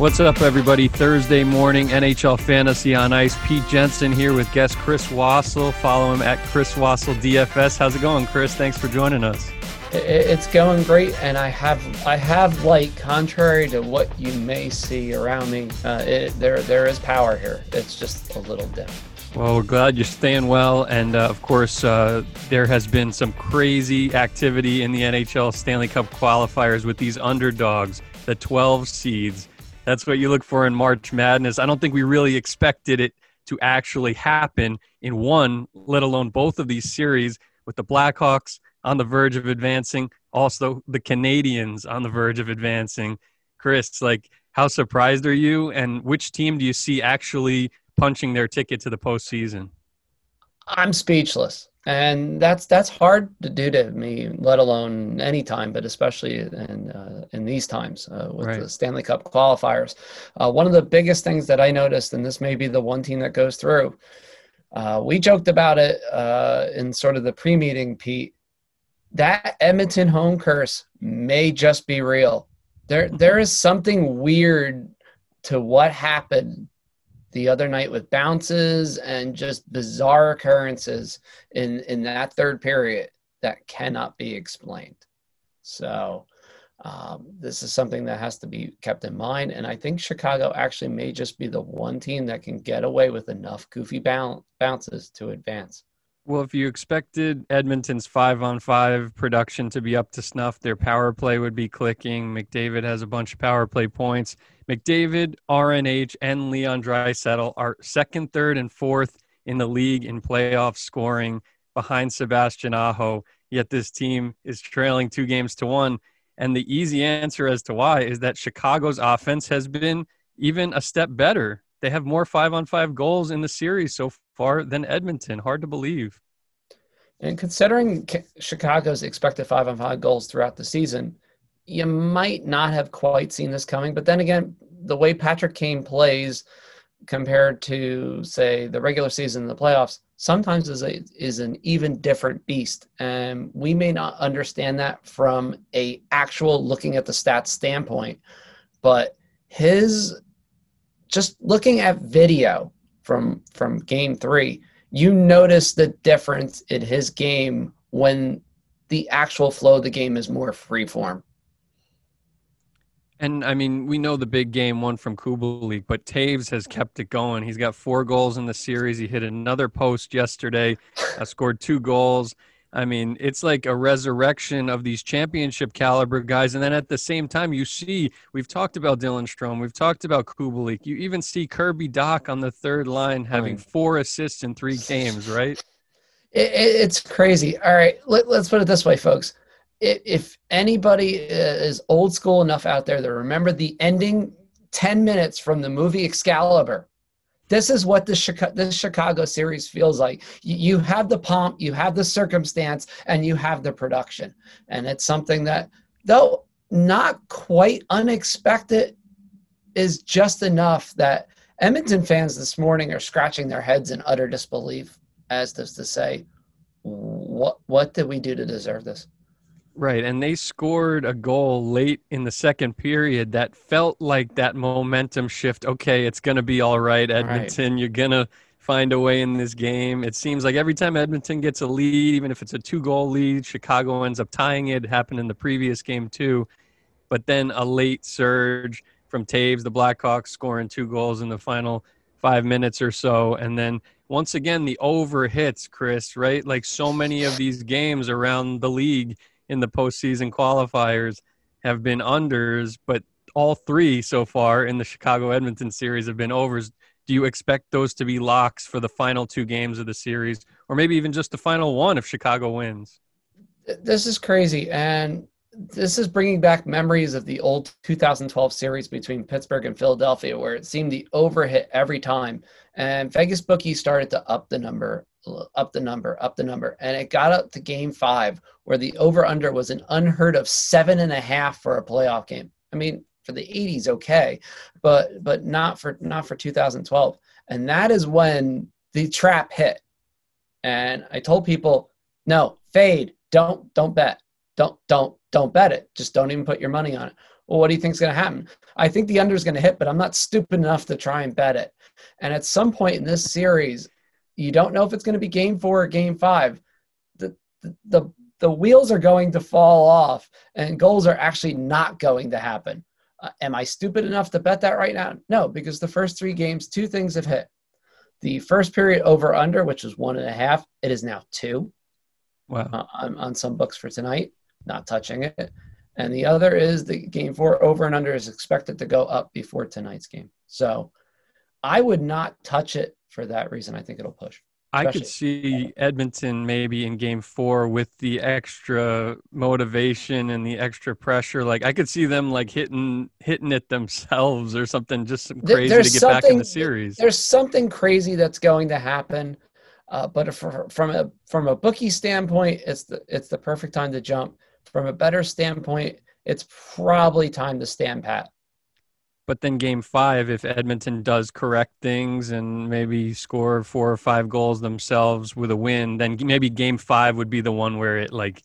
What's up, everybody? Thursday morning, NHL Fantasy on Ice. Pete Jensen here with guest Chris Wassel. Follow him at Chris Wassel DFS. How's it going, Chris? Thanks for joining us. It's going great, and I have like, contrary to what you may see around me, there is power here. It's just a little dim. Well, we're glad you're staying well, and of course, there has been some crazy activity in the NHL Stanley Cup qualifiers with these underdogs, the 12 seeds. That's what you look for in March Madness. I don't think we really expected it to actually happen in one, let alone both of these series, with the Blackhawks on the verge of advancing, also the Canadiens on the verge of advancing. Chris, how surprised are you, and which team do you see actually punching their ticket to the postseason? I'm speechless, and that's hard to do to me, let alone any time, but especially in these times with right. The Stanley Cup qualifiers. One of the biggest things that I noticed, and this may be the one team that goes through, we joked about it in sort of the pre-meeting, Pete. That Edmonton home curse may just be real. There is something weird to what happened the other night with bounces and just bizarre occurrences in that third period that cannot be explained. So this is something that has to be kept in mind. And I think Chicago actually may just be the one team that can get away with enough goofy bounces to advance. Well, if you expected Edmonton's 5-on-5 production to be up to snuff, their power play would be clicking. McDavid has a bunch of power play points. McDavid, RNH, and Leon Draisaitl are second, third, and fourth in the league in playoff scoring behind Sebastian Aho, yet this team is trailing 2-1. And the easy answer as to why is that Chicago's offense has been even a step better. They have more 5-on-5 goals in the series so far than Edmonton. Hard to believe. And considering Chicago's expected 5-on-5 goals throughout the season, you might not have quite seen this coming. But then again, the way Patrick Kane plays compared to, say, the regular season in the playoffs, sometimes is an even different beast. And we may not understand that from a actual looking at the stats standpoint, but his... Just looking at video from game three, you notice the difference in his game when the actual flow of the game is more freeform. And, I mean, we know the big game one from Kubalik, but Toews has kept it going. He's got 4 goals in the series. He hit another post yesterday, scored 2 goals. I mean, it's like a resurrection of these championship caliber guys. And then at the same time, you see, we've talked about Dylan Strome. We've talked about Kubalik. You even see Kirby Dach on the third line having 4 assists in 3 games, right? It's crazy. All right, let's put it this way, folks. If anybody is old school enough out there to remember the ending 10 minutes from the movie Excalibur, this is what this Chicago series feels like. You have the pomp, you have the circumstance, and you have the production. And it's something that, though not quite unexpected, is just enough that Edmonton fans this morning are scratching their heads in utter disbelief as to say, what did we do to deserve this? Right, and they scored a goal late in the second period that felt like that momentum shift. Okay, it's going to be all right, Edmonton. All right. You're going to find a way in this game. It seems like every time Edmonton gets a lead, even if it's a 2-goal lead, Chicago ends up tying it. It happened in the previous game too. But then a late surge from Toews, the Blackhawks scoring 2 goals in the final 5 minutes or so. And then once again, the over hits, Chris, right? Like so many of these games around the league in the postseason qualifiers have been unders, but all 3 so far in the Chicago-Edmonton series have been overs. Do you expect those to be locks for the final 2 games of the series, or maybe even just the final one if Chicago wins? This is crazy, and this is bringing back memories of the old 2012 series between Pittsburgh and Philadelphia, where it seemed the over hit every time, and Vegas bookies started to up the number, and it got up to game 5, where the over-under was an unheard of 7.5 for a playoff game. I mean, for the 80s, okay, but not for 2012. And that is when the trap hit. And I told people, no, fade, don't bet. Don't bet it. Just don't even put your money on it. Well, what do you think is going to happen? I think the under is going to hit, but I'm not stupid enough to try and bet it. And at some point in this series, you don't know if it's going to be game 4 or game 5. The wheels are going to fall off and goals are actually not going to happen. Am I stupid enough to bet that right now? No, because the first 3 games, 2 things have hit. The first period over under, which was 1.5, it is now 2. Wow. I'm on some books for tonight, not touching it. And the other is the game 4 over and under is expected to go up before tonight's game. So I would not touch it for that reason. I think it'll push. I could see Edmonton maybe in game 4 with the extra motivation and the extra pressure. Like I could see them like hitting it themselves or something, just some crazy to get back in the series. There's something crazy that's going to happen. But from a bookie standpoint, it's the perfect time to jump. From a better standpoint, it's probably time to stand pat. But then game 5, if Edmonton does correct things and maybe score 4 or 5 goals themselves with a win, then maybe game 5 would be the one where it like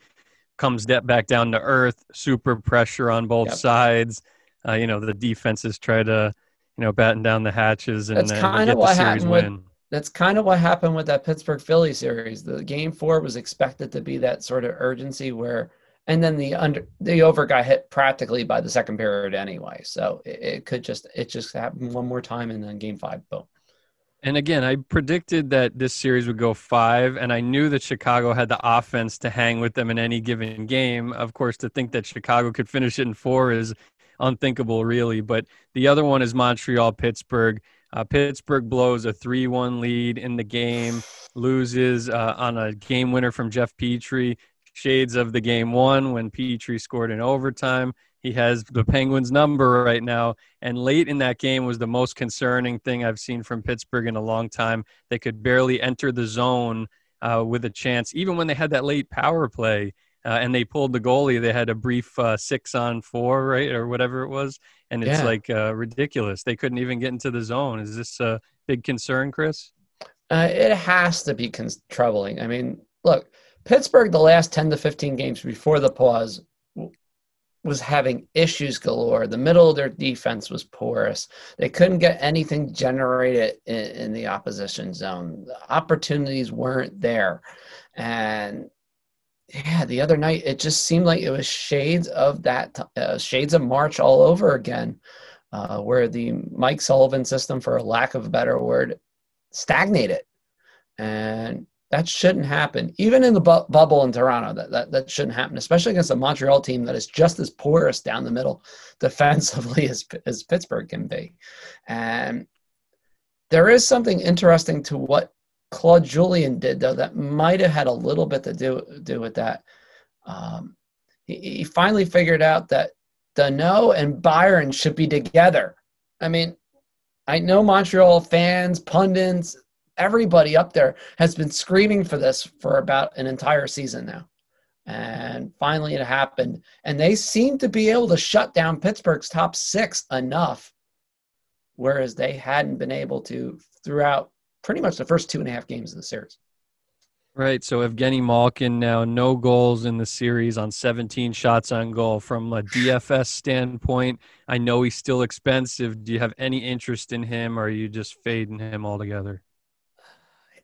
comes back down to earth, super pressure on both sides. The defenses try to, batten down the hatches and then get the series win. That's kind of what happened with that Pittsburgh Philly series. The game 4 was expected to be that sort of urgency where, and then the over got hit practically by the second period anyway. So it could just happen one more time, and then game 5, boom. And again, I predicted that this series would go 5, and I knew that Chicago had the offense to hang with them in any given game. Of course, to think that Chicago could finish it in 4 is unthinkable, really. But the other one is Montreal-Pittsburgh. Pittsburgh blows a 3-1 lead in the game, loses on a game winner from Jeff Petry. Shades of the game 1 when Petry scored in overtime. He has the Penguins number right now. And late in that game was the most concerning thing I've seen from Pittsburgh in a long time. They could barely enter the zone with a chance, even when they had that late power play and they pulled the goalie. They had a brief 6-on-4, right, or whatever it was. And it's ridiculous. They couldn't even get into the zone. Is this a big concern, Chris? It has to be troubling. I mean, look, Pittsburgh, the last 10 to 15 games before the pause, was having issues galore. The middle of their defense was porous. They couldn't get anything generated in the opposition zone. The opportunities weren't there. And the other night, it just seemed like it was shades of March all over again, where the Mike Sullivan system, for lack of a better word, stagnated. And that shouldn't happen. Even in the bubble in Toronto, that shouldn't happen, especially against a Montreal team that is just as porous down the middle defensively as Pittsburgh can be. And there is something interesting to what Claude Julien did, though, that might have had a little bit to do with that. He finally figured out that Dano and Byron should be together. I mean, I know Montreal fans, pundits, everybody up there has been screaming for this for about an entire season now. And finally it happened. And they seem to be able to shut down Pittsburgh's top 6 enough, whereas they hadn't been able to throughout pretty much the first 2.5 games of the series. Right. So Evgeny Malkin now, no goals in the series on 17 shots on goal. From a DFS standpoint, I know he's still expensive. Do you have any interest in him, or are you just fading him altogether?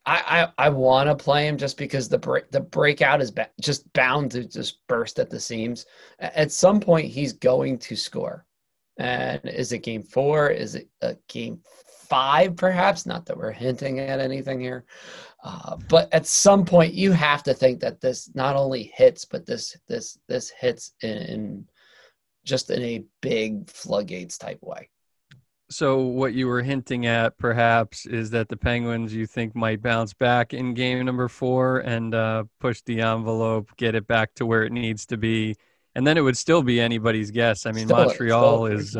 I want to play him just because the breakout is just bound to just burst at the seams. At some point, he's going to score. And is it game 4? Is it a game 5, perhaps? Not that we're hinting at anything here. But at some point, you have to think that this not only hits, but this hits in just in a big floodgates type way. So what you were hinting at, perhaps, is that the Penguins, you think, might bounce back in game 4 and push the envelope, get it back to where it needs to be. And then it would still be anybody's guess. I mean, Montreal is,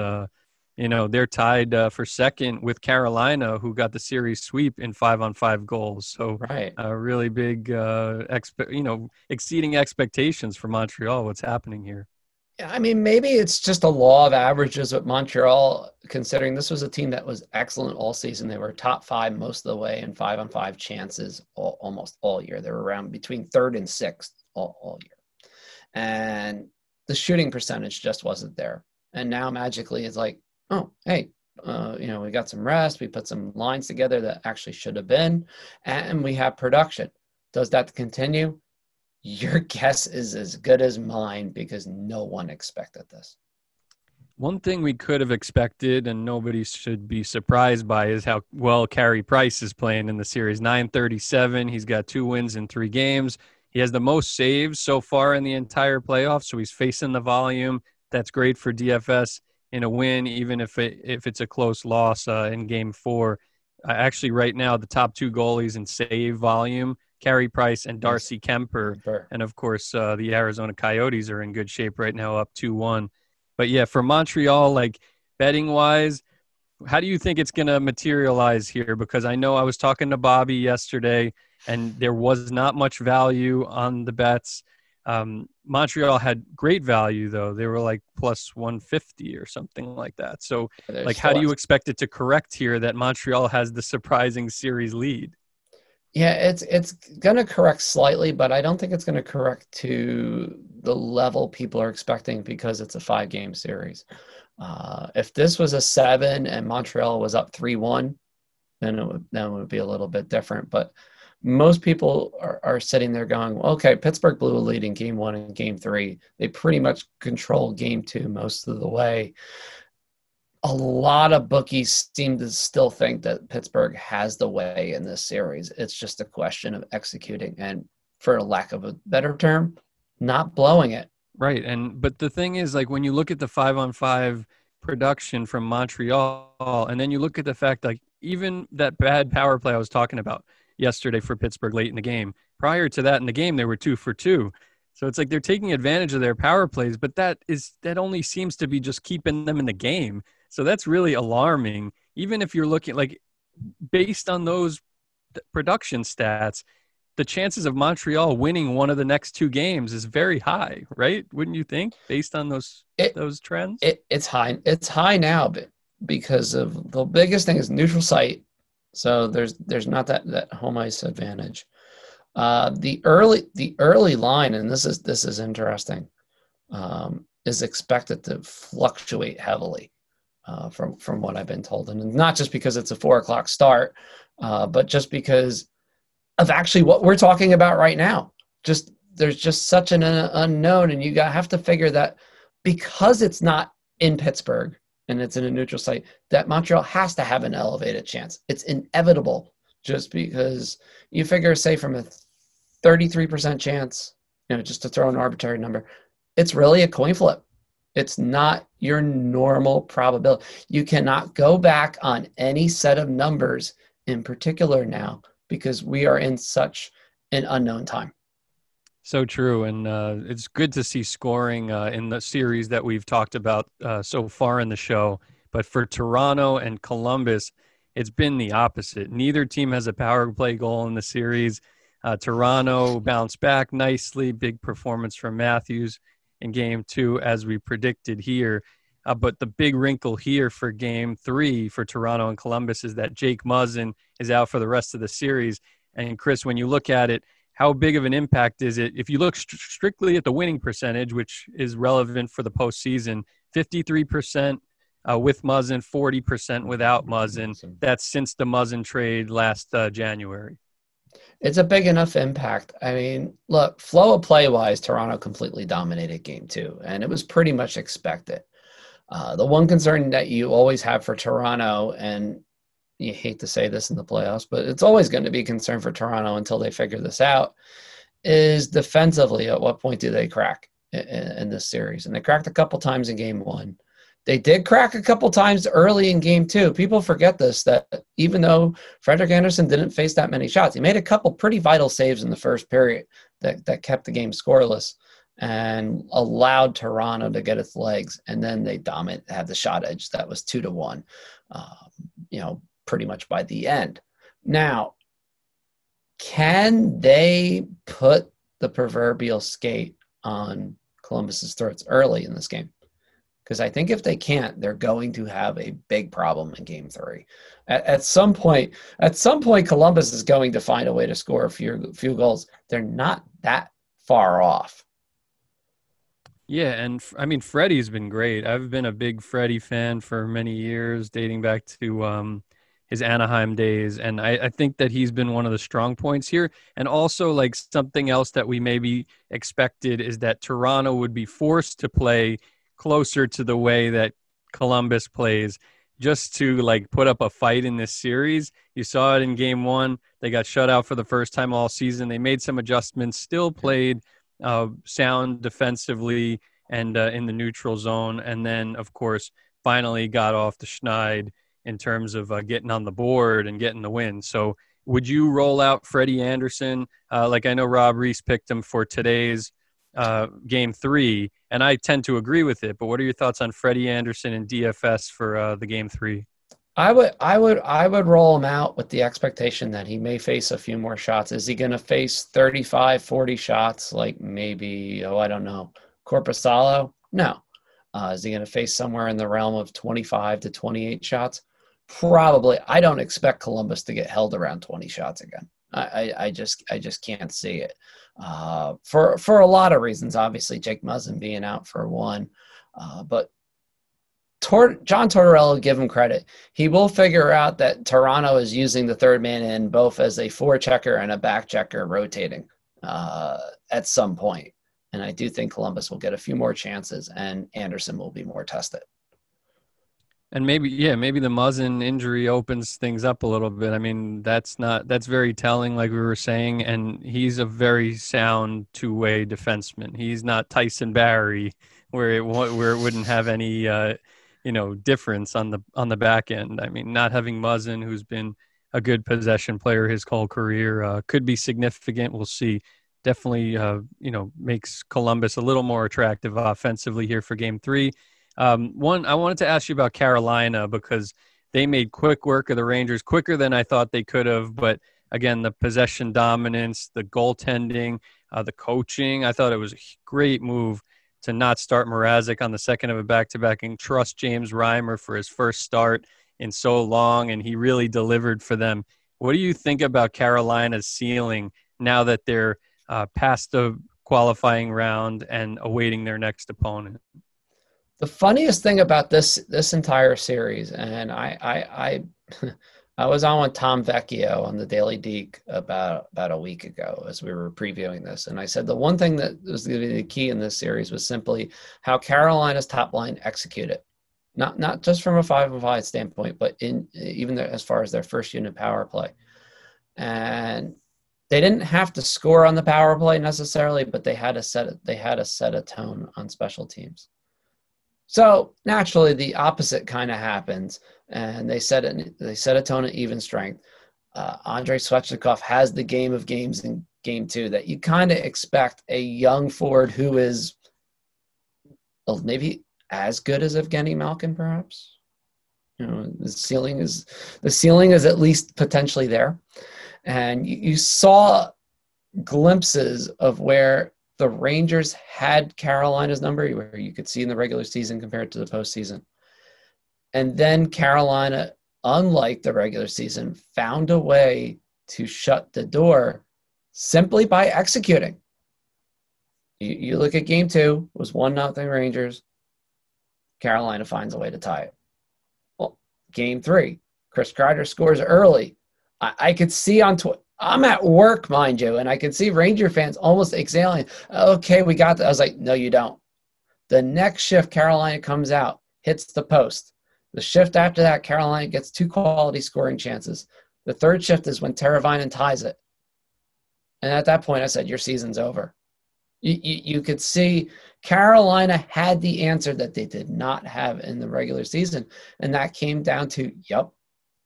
they're tied for second with Carolina, who got the series sweep in 5-on-5 goals. So really big, exceeding expectations for Montreal, what's happening here. I mean, maybe it's just a law of averages with Montreal, considering this was a team that was excellent all season. They were top 5 most of the way in 5-on-5 chances almost all year. They were around between 3rd and 6th all year. and the shooting percentage just wasn't there. And now magically it's like, oh, hey, we got some rest. We put some lines together that actually should have been, and we have production. Does that continue? Your guess is as good as mine, because no one expected this. One thing we could have expected and nobody should be surprised by is how well Carey Price is playing in the series. .937. He's got 2 wins in 3 games. He has the most saves so far in the entire playoffs, so he's facing the volume. That's great for DFS in a win, even if it's a close loss in Game 4. Actually, right now, the top 2 goalies in save volume, Carey Price and Darcy Kemper. Sure. And, of course, the Arizona Coyotes are in good shape right now, up 2-1. But, yeah, for Montreal, like, betting-wise, how do you think it's going to materialize here? Because I know I was talking to Bobby yesterday, and there was not much value on the bets. Montreal had great value, though. They were, like, plus 150 or something like that. So, like, how do you expect it to correct here that Montreal has the surprising series lead? Yeah, it's going to correct slightly, but I don't think it's going to correct to the level people are expecting, because it's a 5-game series. If this was a 7 and Montreal was up 3-1, then it would be a little bit different. But most people are sitting there going, okay, Pittsburgh blew a lead in Game 1 and Game 3. They pretty much control Game 2 most of the way. A lot of bookies seem to still think that Pittsburgh has the way in this series. It's just a question of executing and, for lack of a better term, not blowing it. Right. But the thing is, like, when you look at the 5-on-5 production from Montreal, and then you look at the fact, like, even that bad power play I was talking about yesterday for Pittsburgh late in the game, prior to that in the game, they were 2 for 2. So it's like they're taking advantage of their power plays, but that only seems to be just keeping them in the game. So that's really alarming. Even if you're looking, like, based on those production stats, the chances of Montreal winning one of the next 2 games is very high, right? Wouldn't you think, based on those trends? It's high. It's high now, but because of the biggest thing is neutral site. So there's not that home ice advantage. The early line, and this is interesting, is expected to fluctuate heavily. From what I've been told, and not just because it's a 4:00 start, but just because of actually what we're talking about right now. Just there's just such an unknown, and you have to figure that because it's not in Pittsburgh and it's in a neutral site, that Montreal has to have an elevated chance. It's inevitable, just because you figure, say, from a 33% chance, just to throw an arbitrary number, it's really a coin flip. It's not your normal probability. You cannot go back on any set of numbers in particular now, because we are in such an unknown time. So true. And it's good to see scoring in the series that we've talked about so far in the show. But for Toronto and Columbus, it's been the opposite. Neither team has a power play goal in the series. Toronto bounced back nicely. Big performance from Matthews in Game 2, as we predicted here. But the big wrinkle here for Game 3 for Toronto and Columbus is that Jake Muzzin is out for the rest of the series. And Chris, when you look at it, how big of an impact is it? If you look strictly at the winning percentage, which is relevant for the postseason, 53% with Muzzin, 40% without Muzzin. That's since the Muzzin trade last January. It's a big enough impact. I mean, look, flow of play-wise, Toronto completely dominated Game 2, and it was pretty much expected. The one concern that you always have for Toronto, and you hate to say this in the playoffs, but it's always going to be a concern for Toronto until they figure this out, is defensively, at what point do they crack in this series? And they cracked a couple times in Game 1. They did crack a couple times early in Game 2. People forget this, that even though Frederik Andersen didn't face that many shots, he made a couple pretty vital saves in the first period that kept the game scoreless and allowed Toronto to get its legs. And then they had the shot edge that was 2-1, pretty much by the end. Now, can they put the proverbial skate on Columbus's throats early in this game? Because I think if they can't, they're going to have a big problem in Game 3. At some point, Columbus is going to find a way to score a few goals. They're not that far off. Yeah, and I mean, Freddie's been great. I've been a big Freddie fan for many years, dating back to his Anaheim days. And I think that he's been one of the strong points here. And also, like, something else that we maybe expected is that Toronto would be forced to play closer to the way that Columbus plays just to, like, put up a fight in this series. You saw it in game one. They got shut out for the first time all season. They made some adjustments, still played sound defensively and in the neutral zone. And then, of course, finally got off the schneid in terms of getting on the board and getting the win. So would you roll out Freddie Andersen? Like, I know Rob Reese picked him for today's game three, and I tend to agree with it, but what are your thoughts on Freddie Andersen and DFS for the game three? I would roll him out with the expectation that he may face a few more shots. Is he going to face 35, 40 shots? Like maybe, I don't know, Korpisalo? No. Is he going to face somewhere in the realm of 25 to 28 shots? Probably. I don't expect Columbus to get held around 20 shots again. I just can't see it for a lot of reasons. Obviously, Jake Muzzin being out for one, but John Tortorella, give him credit. He will figure out that Toronto is using the third man in both as a forechecker and a backchecker, rotating at some point. And I do think Columbus will get a few more chances, and Andersen will be more tested. And maybe the Muzzin injury opens things up a little bit. I mean, that's very telling, like we were saying, and he's a very sound two-way defenseman. He's not Tyson Barrie, where it wouldn't have any, difference on the back end. I mean, not having Muzzin, who's been a good possession player his whole career, could be significant. We'll see. Definitely, makes Columbus a little more attractive offensively here for game three. I wanted to ask you about Carolina, because they made quick work of the Rangers, quicker than I thought they could have. But again, the possession dominance, the goaltending, the coaching, I thought it was a great move to not start Mrazek on the second of a back-to-back and trust James Reimer for his first start in so long, and he really delivered for them. What do you think about Carolina's ceiling now that they're past the qualifying round and awaiting their next opponent? The funniest thing about this entire series, and I was on with Tom Vecchio on the Daily Deke about a week ago as we were previewing this, and I said the one thing that was going to be the key in this series was simply how Carolina's top line executed, not just from a 5-on-5 standpoint, but as far as their first unit power play. And they didn't have to score on the power play necessarily, but they had to set a tone on special teams. So naturally, the opposite kind of happens, and they set a tone at even strength. Andrei Svechnikov has the game of games in game two that you kind of expect a young forward who is maybe as good as Evgeny Malkin, perhaps. The ceiling is at least potentially there, and you saw glimpses of where the Rangers had Carolina's number, where you could see in the regular season compared to the postseason. And then Carolina, unlike the regular season, found a way to shut the door simply by executing. You look at game two, it was 1-0 Rangers. Carolina finds a way to tie it. Well, game three, Chris Kreider scores early. I could see on Twitter, I'm at work, mind you, and I could see Ranger fans almost exhaling. Okay, we got that. I was like, no, you don't. The next shift, Carolina comes out, hits the post. The shift after that, Carolina gets two quality scoring chances. The third shift is when Teravainen ties it. And at that point, I said, your season's over. You could see Carolina had the answer that they did not have in the regular season, and that came down to,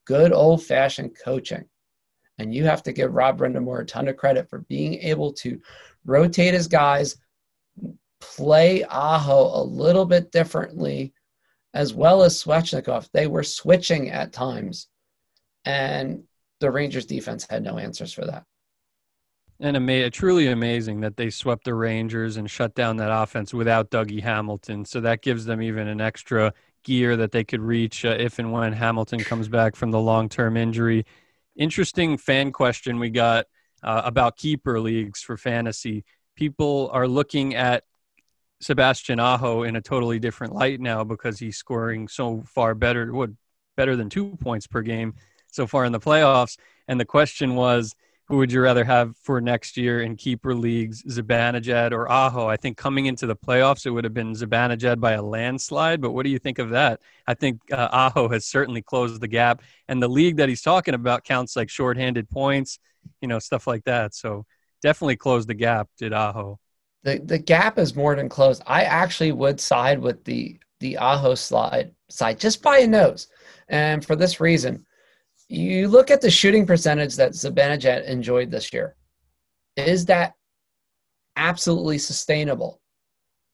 good old-fashioned coaching. And you have to give Rob Brindamore a ton of credit for being able to rotate his guys, play Aho a little bit differently, as well as Svechnikov. They were switching at times, and the Rangers defense had no answers for that. And truly amazing that they swept the Rangers and shut down that offense without Dougie Hamilton. So that gives them even an extra gear that they could reach if and when Hamilton comes back from the long-term injury. Interesting fan question we got about keeper leagues for fantasy. People are looking at Sebastian Aho in a totally different light now because he's scoring so far better than 2 points per game so far in the playoffs. And the question was, who would you rather have for next year in keeper leagues, Zibanejad or Aho? I think coming into the playoffs, it would have been Zibanejad by a landslide. But what do you think of that? I think Aho has certainly closed the gap. And the league that he's talking about counts like shorthanded points, you know, stuff like that. So definitely closed the gap, did Aho. The gap is more than closed. I actually would side with the Aho side just by a nose. And for this reason, you look at the shooting percentage that Zibanejad enjoyed this year. Is that absolutely sustainable?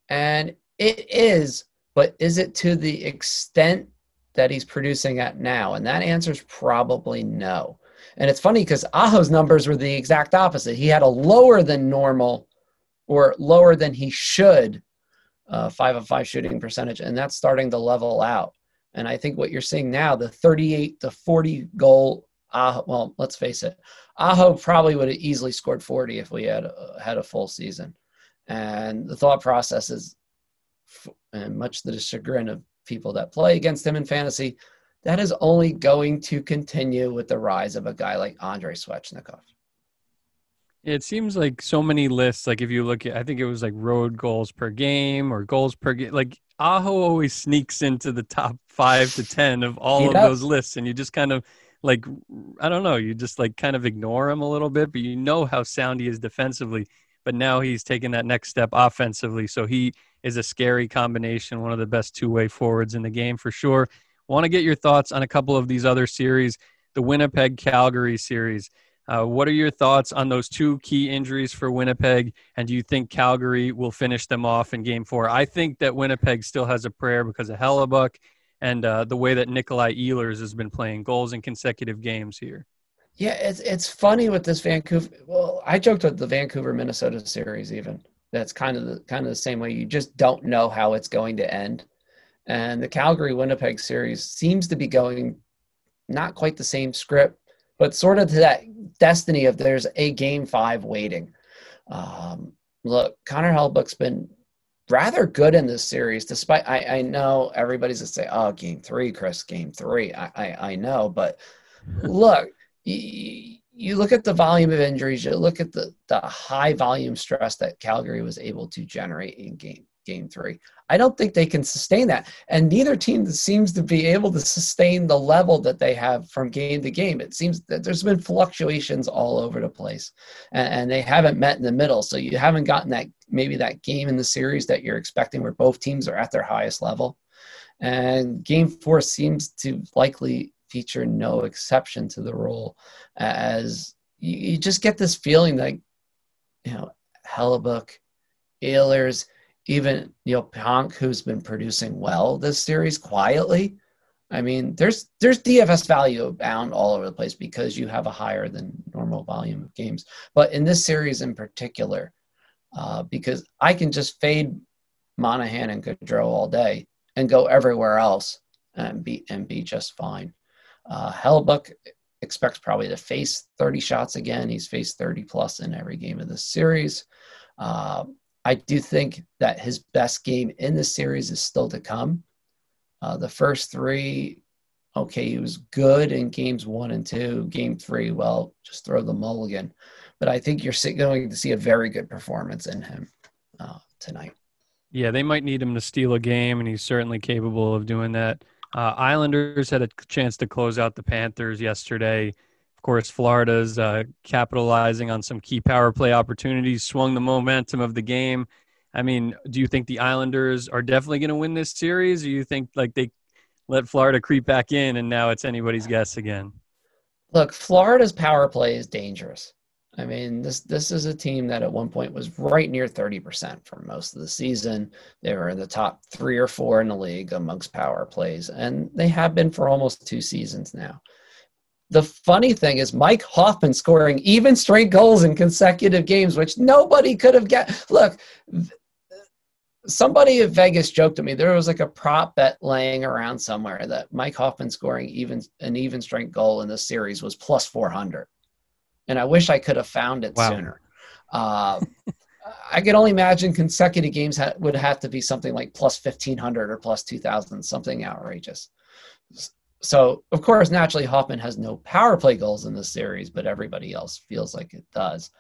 And it is, but is it to the extent that he's producing at now? And that answer is probably no. And it's funny because Aho's numbers were the exact opposite. He had a lower than normal or lower than he should 5-on-5 shooting percentage, and that's starting to level out. And I think what you're seeing now, the 38 to 40 goal, Aho, well, let's face it, Aho probably would have easily scored 40 if we had a full season. And the thought process is, and much to the chagrin of people that play against him in fantasy, that is only going to continue with the rise of a guy like Andrei Svechnikov. It seems like so many lists, like if you look at, I think it was like road goals per game or goals per game, like Aho always sneaks into the top 5 to 10 of all of those lists. And you just kind of like, I don't know, you just like kind of ignore him a little bit, but you know how sound he is defensively, but now he's taking that next step offensively. So he is a scary combination. One of the best two-way forwards in the game for sure. Want to get your thoughts on a couple of these other series, the Winnipeg-Calgary series. What are your thoughts on those two key injuries for Winnipeg? And do you think Calgary will finish them off in game four? I think that Winnipeg still has a prayer because of Hellebuyck and the way that Nikolai Ehlers has been playing goals in consecutive games here. Yeah, it's funny with this Vancouver. Well, I joked with the Vancouver-Minnesota series even. That's kind of the same way. You just don't know how it's going to end. And the Calgary-Winnipeg series seems to be going not quite the same script, but sort of to that destiny of there's a game five waiting. Look, Connor Hellebuyck's been rather good in this series, despite I know everybody's going to say, oh, game three, Chris, game three. I know, but look, you look at the volume of injuries, you look at the high volume stress that Calgary was able to generate in game three. I don't think they can sustain that. And neither team seems to be able to sustain the level that they have from game to game. It seems that there's been fluctuations all over the place and they haven't met in the middle. So you haven't gotten that, maybe that game in the series that you're expecting where both teams are at their highest level. And game four seems to likely feature no exception to the rule, as you just get this feeling like, you know, Hellebuyck, Ehlers, even, you know, Pionk, who's been producing well this series quietly. I mean, there's DFS value abound all over the place because you have a higher than normal volume of games. But in this series in particular, because I can just fade Monahan and Gaudreau all day and go everywhere else and be just fine. Hellebuyck expects probably to face 30 shots again. He's faced 30-plus in every game of this series. I do think that his best game in the series is still to come. The first three, okay, he was good in games 1 and 2. Game 3, well, just throw the mulligan. But I think you're going to see a very good performance in him tonight. Yeah, they might need him to steal a game, and he's certainly capable of doing that. Islanders had a chance to close out the Panthers yesterday. Of course, Florida's capitalizing on some key power play opportunities, swung the momentum of the game. I mean, do you think the Islanders are definitely going to win this series? Or do you think like they let Florida creep back in and now it's anybody's guess again? Look, Florida's power play is dangerous. I mean, this is a team that at one point was right near 30% for most of the season. They were in the top 3 or 4 in the league amongst power plays, and they have been for almost 2 seasons now. The funny thing is Mike Hoffman scoring even straight goals in consecutive games, which nobody could have guessed. Look, somebody at Vegas joked at me. There was like a prop bet laying around somewhere that Mike Hoffman scoring an even strength goal in this series was plus 400. And I wish I could have found it sooner. I could only imagine consecutive games would have to be something like plus 1,500 or plus 2,000, something outrageous. So, of course, naturally, Hoffman has no power play goals in this series, but everybody else feels like it does.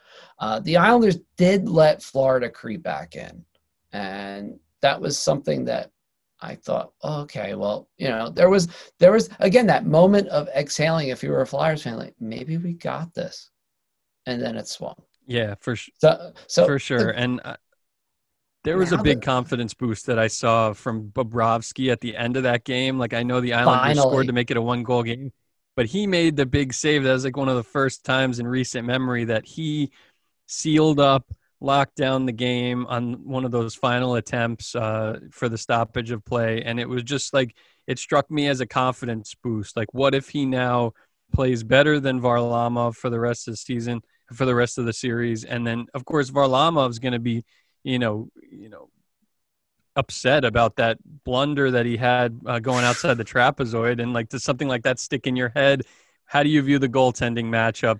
The Islanders did let Florida creep back in, and that was something that I thought, okay, well, you know, there was again, that moment of exhaling, if you were a Flyers fan, like, maybe we got this. And then it swung. Yeah, for sure. So for sure. There was a big confidence boost that I saw from Bobrovsky at the end of that game. Like, I know the Islanders scored to make it a 1-goal game, but he made the big save. That was like one of the first times in recent memory that he sealed up, locked down the game on one of those final attempts for the stoppage of play. And it was just like, it struck me as a confidence boost. Like, what if he now plays better than Varlamov for the rest of the season, for the rest of the series? And then, of course, Varlamov's going to be, you know, upset about that blunder that he had going outside the trapezoid. And like, does something like that stick in your head? How do you view the goaltending matchup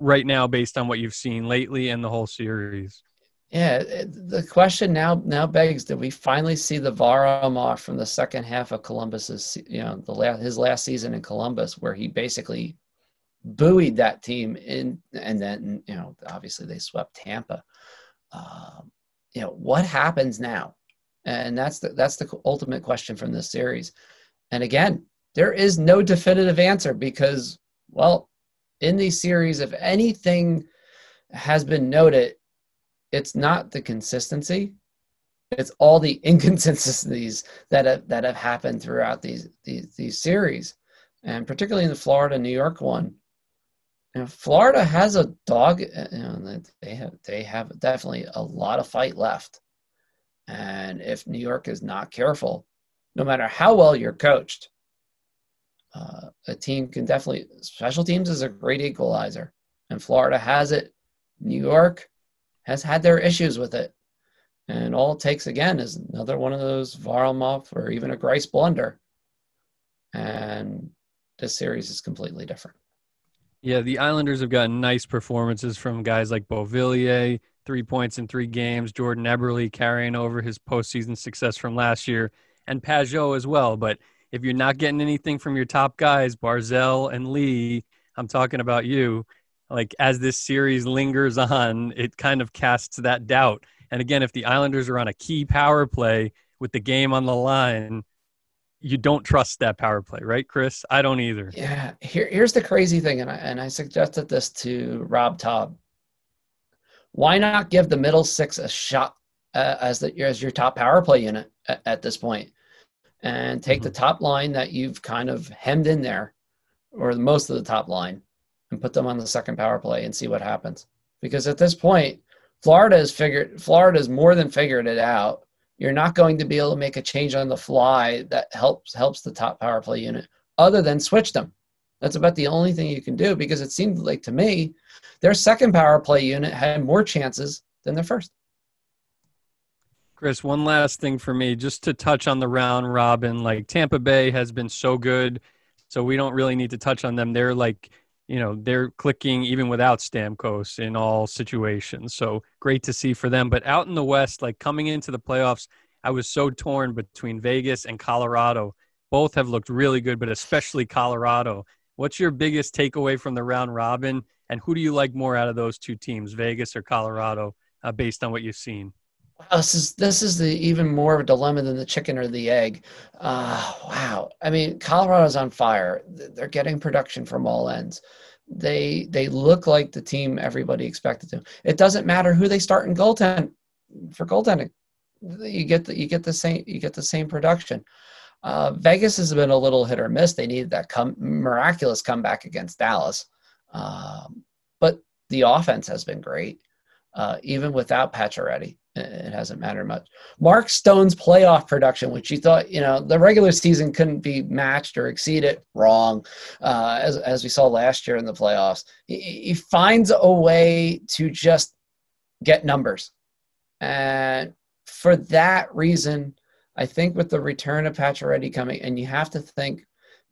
right now based on what you've seen lately and the whole series? Yeah, the question now begs, did we finally see the Varlamov from the second half of Columbus's, you know, his last season in Columbus, where he basically buoyed that team in, and then, you know, obviously they swept Tampa. You know, what happens now? And that's the ultimate question from this series. And again, there is no definitive answer because, well, in these series, if anything has been noted, it's not the consistency. It's all the inconsistencies that have happened throughout these series, and particularly in the Florida-New York one. And Florida has a dog, you know, they have definitely a lot of fight left. And if New York is not careful, no matter how well you're coached, a team can definitely, special teams is a great equalizer. And Florida has it. New York has had their issues with it. And all it takes, again, is another one of those Varlamov or even a Grice blunder. And this series is completely different. Yeah, the Islanders have gotten nice performances from guys like Beauvillier, 3 points in 3 games, Jordan Eberle carrying over his postseason success from last year, and Pajot as well. But if you're not getting anything from your top guys, Barzal and Lee, I'm talking about you, like as this series lingers on, it kind of casts that doubt. And again, if the Islanders are on a key power play with the game on the line, you don't trust that power play, right, Chris? I don't either. Yeah. Here's the crazy thing, and I suggested this to Rob Taub. Why not give the middle six a shot as your top power play unit at this point, and take the top line that you've kind of hemmed in there, or most of the top line, and put them on the second power play and see what happens? Because at this point, Florida's more than figured it out. You're not going to be able to make a change on the fly that helps the top power play unit, other than switch them. That's about the only thing you can do, because it seemed like to me their second power play unit had more chances than their first. Chris, one last thing for me, just to touch on the round robin, like Tampa Bay has been so good, so we don't really need to touch on them. They're like, you know, they're clicking even without Stamkos in all situations. So great to see for them. But out in the West, like coming into the playoffs, I was so torn between Vegas and Colorado. Both have looked really good, but especially Colorado. What's your biggest takeaway from the round robin? And who do you like more out of those two teams, Vegas or Colorado, based on what you've seen? This is the even more of a dilemma than the chicken or the egg. Wow. I mean, Colorado's on fire. They're getting production from all ends. They look like the team everybody expected to. It doesn't matter who they start in goaltending. You get the same production. Vegas has been a little hit or miss. They needed that miraculous comeback against Dallas. But the offense has been great. Even without Pacioretty, it hasn't mattered much. Mark Stone's playoff production, which you thought, you know, the regular season couldn't be matched or exceeded, wrong. As we saw last year in the playoffs, he finds a way to just get numbers. And for that reason, I think with the return of Pacioretty coming, and you have to think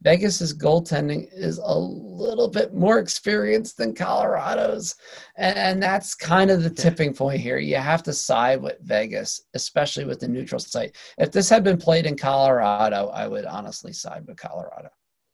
Vegas's goaltending is a little bit more experienced than Colorado's, and that's kind of the tipping point here. You have to side with Vegas, especially with the neutral site. If this had been played in Colorado, I would honestly side with Colorado.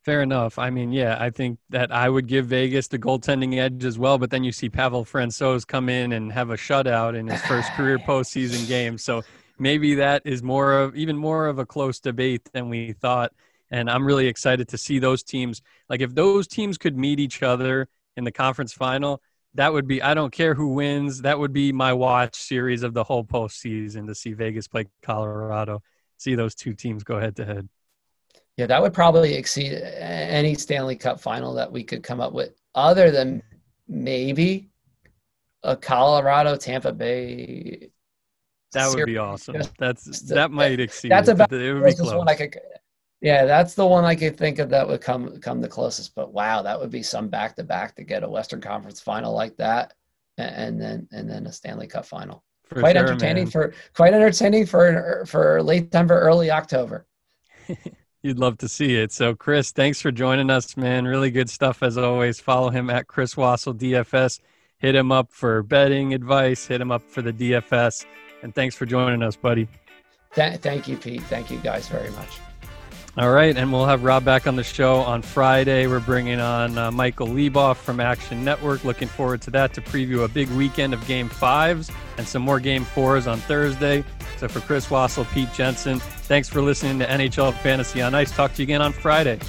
Fair enough. I mean, yeah, I think that I would give Vegas the goaltending edge as well, but then you see Pavel Francouz come in and have a shutout in his first career postseason game. So maybe that is even more of a close debate than we thought. And I'm really excited to see those teams. Like, if those teams could meet each other in the conference final, that would be, I don't care who wins, that would be my watch series of the whole postseason, to see Vegas play Colorado, see those two teams go head to head. Yeah, that would probably exceed any Stanley Cup final that we could come up with, other than maybe a Colorado-Tampa Bay. That would be awesome. That might exceed. That's about it. It would be close. Yeah, that's the one I could think of that would come the closest. But wow, that would be some back-to-back to get a Western Conference final like that, and then a Stanley Cup final. Quite entertaining for late September, early October. You'd love to see it. So, Chris, thanks for joining us, man. Really good stuff as always. Follow him at Chris Wassel DFS. Hit him up for betting advice. Hit him up for the DFS. And thanks for joining us, buddy. Thank you, Pete. Thank you guys very much. All right, and we'll have Rob back on the show on Friday. We're bringing on Michael Lieboff from Action Network. Looking forward to that, to preview a big weekend of Game 5s and some more Game 4s on Thursday. So for Chris Wassel, Pete Jensen, thanks for listening to NHL Fantasy on Ice. Talk to you again on Friday.